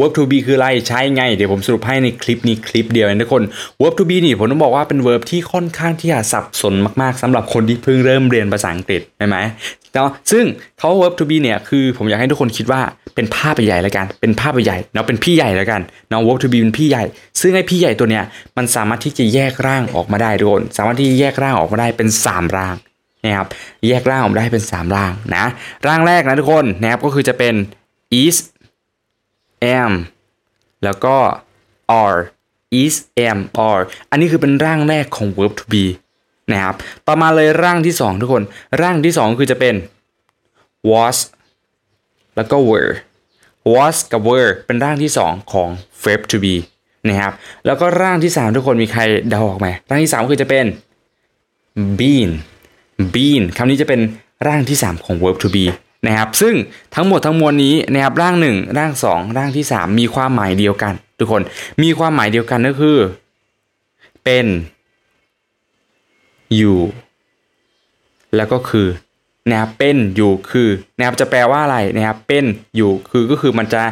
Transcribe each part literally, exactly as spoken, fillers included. verb to be คืออะไรใช้ไงเดี๋ยวผมสรุปให้ในคลิปนี้คลิปเดียวนะทุกคน verb to be นี่ผมต้องบอกว่าเป็น verb ที่ค่อนข้างที่จะสับสนมากๆสำหรับคนที่เพิ่งเริ่มเรียนภาษาอังกฤษใช่ไหมเนาะซึ่งเขา verb to be เนี่ยคือผมอยากให้ทุกคนคิดว่าเป็นภาพใหญ่แล้วกันเป็นภาพใหญ่เนาะเป็นพี่ใหญ่แล้วกันเนาะ verb to be เป็นพี่ใหญ่ซึ่งไอ้พี่ใหญ่ตัวเนี้ยมันสามารถที่จะแยกร่างออกมาได้ทุกคนสามารถที่แยกร่างออกมาได้เป็นสามร่างนะครับแยกร่างออกมาได้เป็นสามร่างนะร่างแรกนะทุกคนนะครับก็คือจะเป็น is am แล้วก็ are is am are อันนี้คือเป็นร่างแรกของ verb to be นะครับต่อมาเลยร่างที่สองทุกคนร่างที่สองคือจะเป็น was แล้วก็ were was กับ were เป็นร่างที่สองของ verb to be นะครับแล้วก็ร่างที่สามทุกคนมีใครเดาออกไหมร่างที่สามคือจะเป็น been been คำนี้จะเป็นร่างที่สามของ verb to beนะครับซึ่งทั้งหมดทั้งมวลนี้นะครับร่างหนึ่งร่างสองร่างที่สามมีความหมายเดียวกันทุกคนมีความหมายเดียวกันก็คือเป็นอยู่แล้วก็คือนะครับเป็นอยู่คือนะครับจะแปลว่าอะไรนะครับเป็นอยู่คือก็คือมันจะ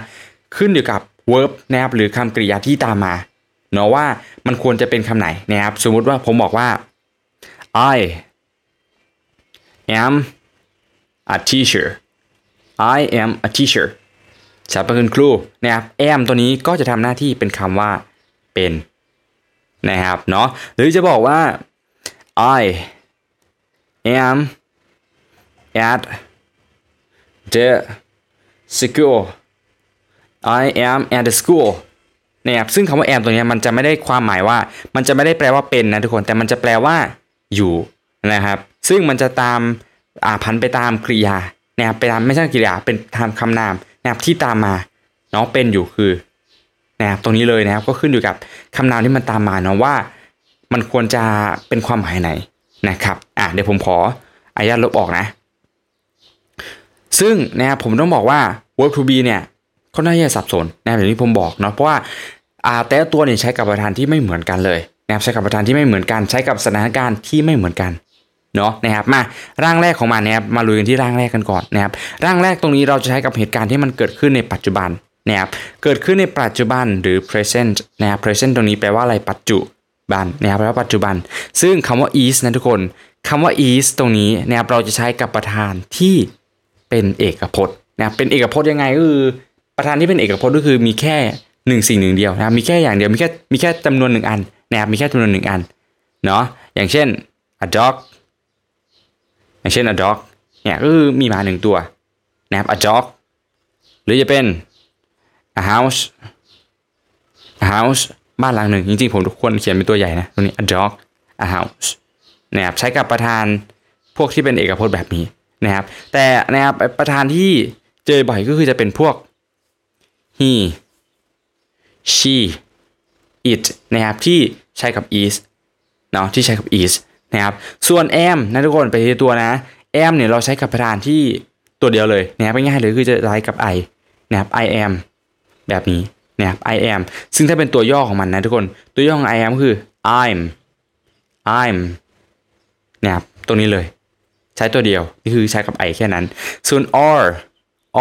ขึ้นอยู่กับ verb นะครับหรือคำกริยาที่ตามมาเนาะว่ามันควรจะเป็นคำไหนนะครับสมมุติว่าผมบอกว่า I am a teacher I am a teacher ฉันเป็นครูนะครับ am ตัวนี้ก็จะทำหน้าที่เป็นคำว่าเป็นนะครับเนาะหรือจะบอกว่า I am at the school I am at the school นะครับซึ่งคำว่า am ตัวนี้มันจะไม่ได้ความหมายว่ามันจะไม่ได้แปลว่าเป็นนะทุกคนแต่มันจะแปลว่าอยู่นะครับซึ่งมันจะตามอ่าพันไปตามกริยานะครับไปตามไม่ใช่กริยาเป็นตามคำนามนะครับที่ตามมาเนาะเป็นอยู่คือนะครับตรงนี้เลยนะครับก็ขึ้นอยู่กับคำนามที่มันตามมาเนาะว่ามันควรจะเป็นความหมายไหนนะครับอ่ะเดี๋ยวผมขออนุญาตลบออกนะซึ่งนะครับผมต้องบอกว่า verb to be เนี่ยค่อนข้างจะสับสนนะครับอย่างที่ผมบอกเนาะเพราะว่าอ่าแต่ตัวเนี่ยใช้กับประธานที่ไม่เหมือนกันเลยนะครับใช้กับประธานที่ไม่เหมือนกันใช้กับสถานการณ์ที่ไม่เหมือนกันเนาะนะครับมาร่างแรกของมันนะครับมาลุยกันที่ร่างแรกกันก่อนนะครับร่างแรกตรงนี้เราจะใช้กับเหตุการณ์ที่มันเกิดขึ้นในปัจจุบันนะครับเกิดขึ้นในปัจจุบันหรือ present นะครับ present ตรงนี้แปลว่าอะไรปัจจุบันนะครับแปลว่าปัจจุบันซึ่งคำว่า is นะทุกคนคำว่า is ตรงนี้นะครับเราจะใช้กับประธานที่เป็นเอกพจน์นะครับเป็นเอกพจน์ยังไงก็คือประธานที่เป็นเอกพจน์ก็คือมีแค่หนึ่งสิ่งหนึ่งเดียวนะครับมีแค่อย่างเดียวมีแค่มีแค่จำนวนหนึ่งอันนะครับมีแค่จำนวนหนึ่งอันเนาะอย่างเช่น a dogอย่างเช่น a dog เนี่ยก็คือมีหมาหนึ่งตัวนะครับ a dog หรือจะเป็น a house a house บ้านหลังหนึ่งจริงๆผมทุกคนเขียนเป็นตัวใหญ่นะตรงนี้ a dog a house นะครับใช้กับประธานพวกที่เป็นเอกพจน์แบบนี้นะครับแต่นะครับประธานที่เจอบ่อยก็คือจะเป็นพวก he she it นะครับที่ใช้กับ is เนาะที่ใช้กับ isนะครับส่วน am นะทุกคนไปที่ตัวนะ am เนี่ยเราใช้กับประธานที่ตัวเดียวเลยนะครับง่ายๆเลยคือจะใช้กับ I นะครับ I am แบบนี้นะครับ I am ซึ่งถ้าเป็นตัวย่อของมันนะทุกคนตัวย่อของ I am คือ I'm I'm นะครับตรงนี้เลยใช้ตัวเดียวนี่คือใช้กับ I แค่นั้นส่วน or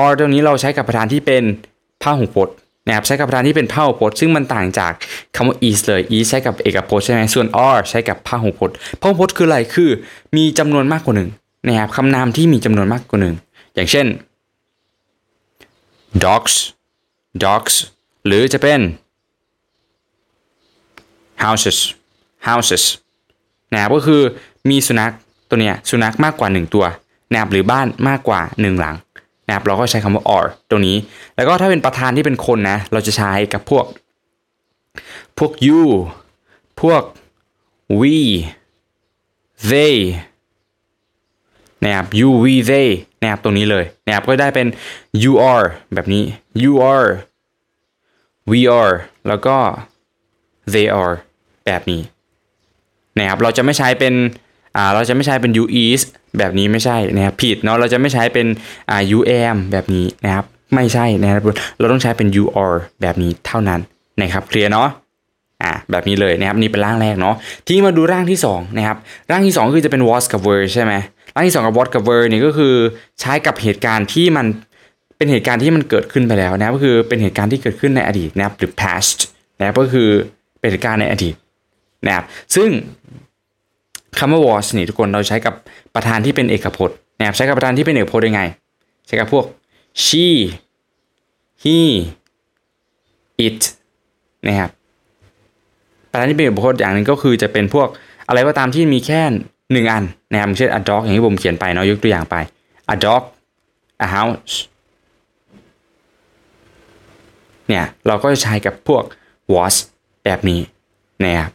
or ตรงนี้เราใช้กับประธานที่เป็นพหูพจน์นะครับใช้กับประธานที่เป็นพหูพจน์ซึ่งมันต่างจากคำว่า is เลย is ใช้กับเอกพจน์ใช่ไหมส่วน are ใช้กับพหูพจน์พหูพจน์คืออะไรคือมีจำนวนมากกว่าหนึ่งนะครับคำนามที่มีจำนวนมากกว่าหนึ่งอย่างเช่น dogs dogs หรือจะเป็น houses houses นะครับก็คือมีสุนัขตัวเนี้ยสุนัขมากกว่าหนึ่งตัวนะครับหรือบ้านมากกว่าหนึ่งหลังนะครับเราก็ใช้คำว่า or ตรงนี้แล้วก็ถ้าเป็นประธานที่เป็นคนนะเราจะใช้กับพวกพวก you พวก we they นะครับ you we they นะครับตรงนี้เลยนะครับก็ได้เป็น you are แบบนี้ you are we are แล้วก็ they are แบบนี้นะครับเราจะไม่ใช้เป็นอ่าเราจะไม่ใช้เป็น you is แบบนี้ไม่ใช่นะครับผิดเนาะเราจะไม่ใช้เป็นอ่า you am แบบนี้นะครับไม่ใช่นะครับเราต้องใช้เป็น you are แบบนี้เท่านั้นนะครับเคลียร์เนาะอ่าแบบนี้เลยนะครับนี่เป็นร่างแรกเนาะทีนี้มาดูร่างที่สองนะครับร่างที่สองคือจะเป็น was กับ were ใช่ไหมร่างที่สองกับ was กับ were นี่ก็คือใช้กับเหตุการณ์ที่มัน เป็นเหตุการณ์ที่มันเกิดขึ้นไปแล้วนะก็คือเป็นเหตุการณ์ที่เกิดขึ้นในอดีตนะครับหรือ past นะครับก็คือเป็นเหตุการณ์ในอดีตนะครับซึ่งคำว่า was นี่ทุกคนเราใช้กับประธานที่เป็นเอกพจน์นะครับใช้กับประธานที่เป็นเอกพจน์ยังไงใช้กับพวก she he it นะครับประธานที่เป็นเอกพจน์อย่างนึงก็คือจะเป็นพวกอะไรก็ตามที่มีแค่หนึ่งอันนะครับเช่น a dog อย่างที่ผมเขียนไปเนาะยกตัวอย่างไป a dog a house เนี่ยเราก็จะใช้กับพวก was แบบนี้นะครับ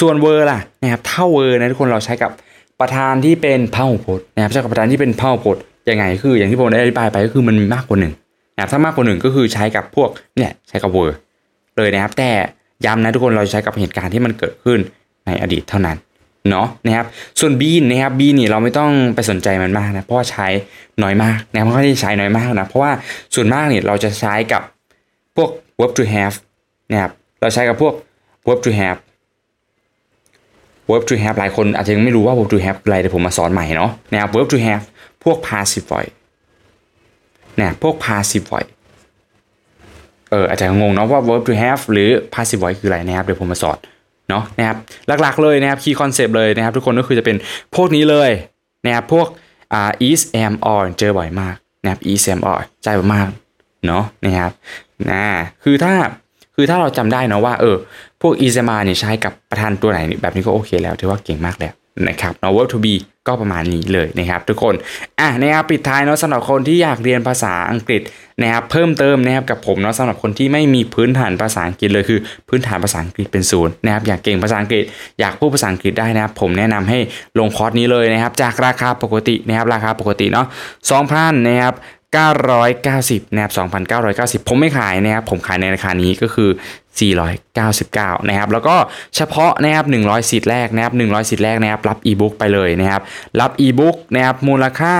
ส่วน were ล่ะนะครับถ้า were นะทุกคนเราใช้กับประธานที่เป็นพหุพจน์นะครับใช้กับประธานที่เป็นพหุพจน์ยังไงคืออย่างที่ผมได้อธิบายไปก็คือมันมีมากกว่าหนึ่งนะครับถ้ามากกว่าหนึ่งก็คือใช้กับพวกเนี่ยใช้กับ were เลยนะครับแต่ย้ำนะทุกคนเราใช้กับเหตุการณ์ที่มันเกิดขึ้นในอดีตเท่านั้นเนาะนะครับส่วน been นะครับ been นี่เราไม่ต้องไปสนใจมันมากนะเพราะว่าใช้น้อยมากนะครับไม่ได้ใช้น้อยมากนะเพราะว่าส่วนมากเนี่ยเราจะใช้กับพวก verb to have นะครับเราใช้กับพวก verb to have verb to have หลายคนอาจจะยังไม่รู้ว่า verb to have อะไรแต่ผมมาสอนใหม่เนาะนะครับ verb to have พวก passive voice นะพวก passive voice เอออาจจะงงเนาะว่า verb to have หรือ passive voice คืออะไรนะครับเดี๋ยวผมมาสอนเนาะนะครับหลักๆเลยนะครับ key concept เลยนะครับทุกคนก็คือจะเป็นพวกนี้เลยนะครับพวกอ่า is am or เจอบ่อยมากนะครับ is am or ใจบ่อยมากเนาะนะครับนะคือถ้าคือถ้าเราจำได้เนาะว่าเออพวก is am are เนี่ยใช้กับประธานตัวไหนแบบนี้ก็โอเคแล้วถือว่าเก่งมากแล้วนะครับเนาะ verb to be ก็ประมาณนี้เลยนะครับทุกคนอ่ะนะครับปิดท้ายเนาะสำหรับคนที่อยากเรียนภาษาอังกฤษนะครับเพิ่มเติมนะครับกับผมเนาะสำหรับคนที่ไม่มีพื้นฐานภาษาอังกฤษเลยคือพื้นฐานภาษาอังกฤษเป็นศูนย์นะครับอยากเก่งภาษาอังกฤษอยากพูดภาษาอังกฤษได้นะครับผมแนะนำให้ลงคอร์สนี้เลยนะครับจากราคาปกตินะครับราคาปกติเนาะ สองพัน นะครับเก้าร้อยเก้าสิบนะครับสองพันเก้าร้อยเก้าสิบผมไม่ขายนะครับผมขายในราคานี้ก็คือสี่ร้อยเก้าสิบเก้านะครับแล้วก็เฉพาะนะครับหนึ่งร้อยสิทธิ์แรกนะครับหนึ่งร้อยสิทธิ์แรกนะครับรับอีบุ๊กไปเลยนะครับรับอีบุ๊กนะครับมูลค่า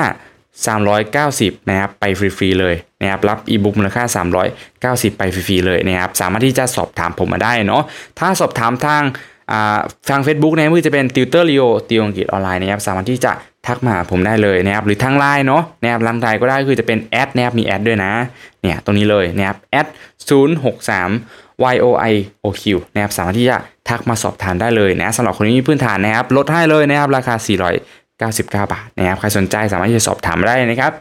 สามร้อยเก้าสิบนะครับไปฟรีๆเลยนะครับรับอีบุ๊กมูลค่าสามร้อยเก้าสิบไปฟรีๆเลยนะครับสามารถที่จะสอบถามผมมาได้เนาะถ้าสอบถามทางอ่าทาง Facebook นะก็จะเป็น Tutor Leo ติวอังกฤษออนไลน์นะครับสามารถที่จะทักมาผมได้เลยนะครับหรือทาง ไลน์ เนาะนะครับทาง ไลน์ ก็ได้คือจะเป็นแอดนะครับมีแอดด้วยนะเนี่ยตรงนี้เลยนะครับแอดศูนย์ หก สาม วาย โอ ไอ โอ คิว นะครับสามารถที่จะทักมาสอบถามได้เลยนะสำหรับคนที่มีพื้นฐานนะครับลดให้เลยนะครับราคาสี่ร้อยเก้าสิบเก้าบาทนะครับใครสนใจสามารถที่จะสอบถามได้นะครับ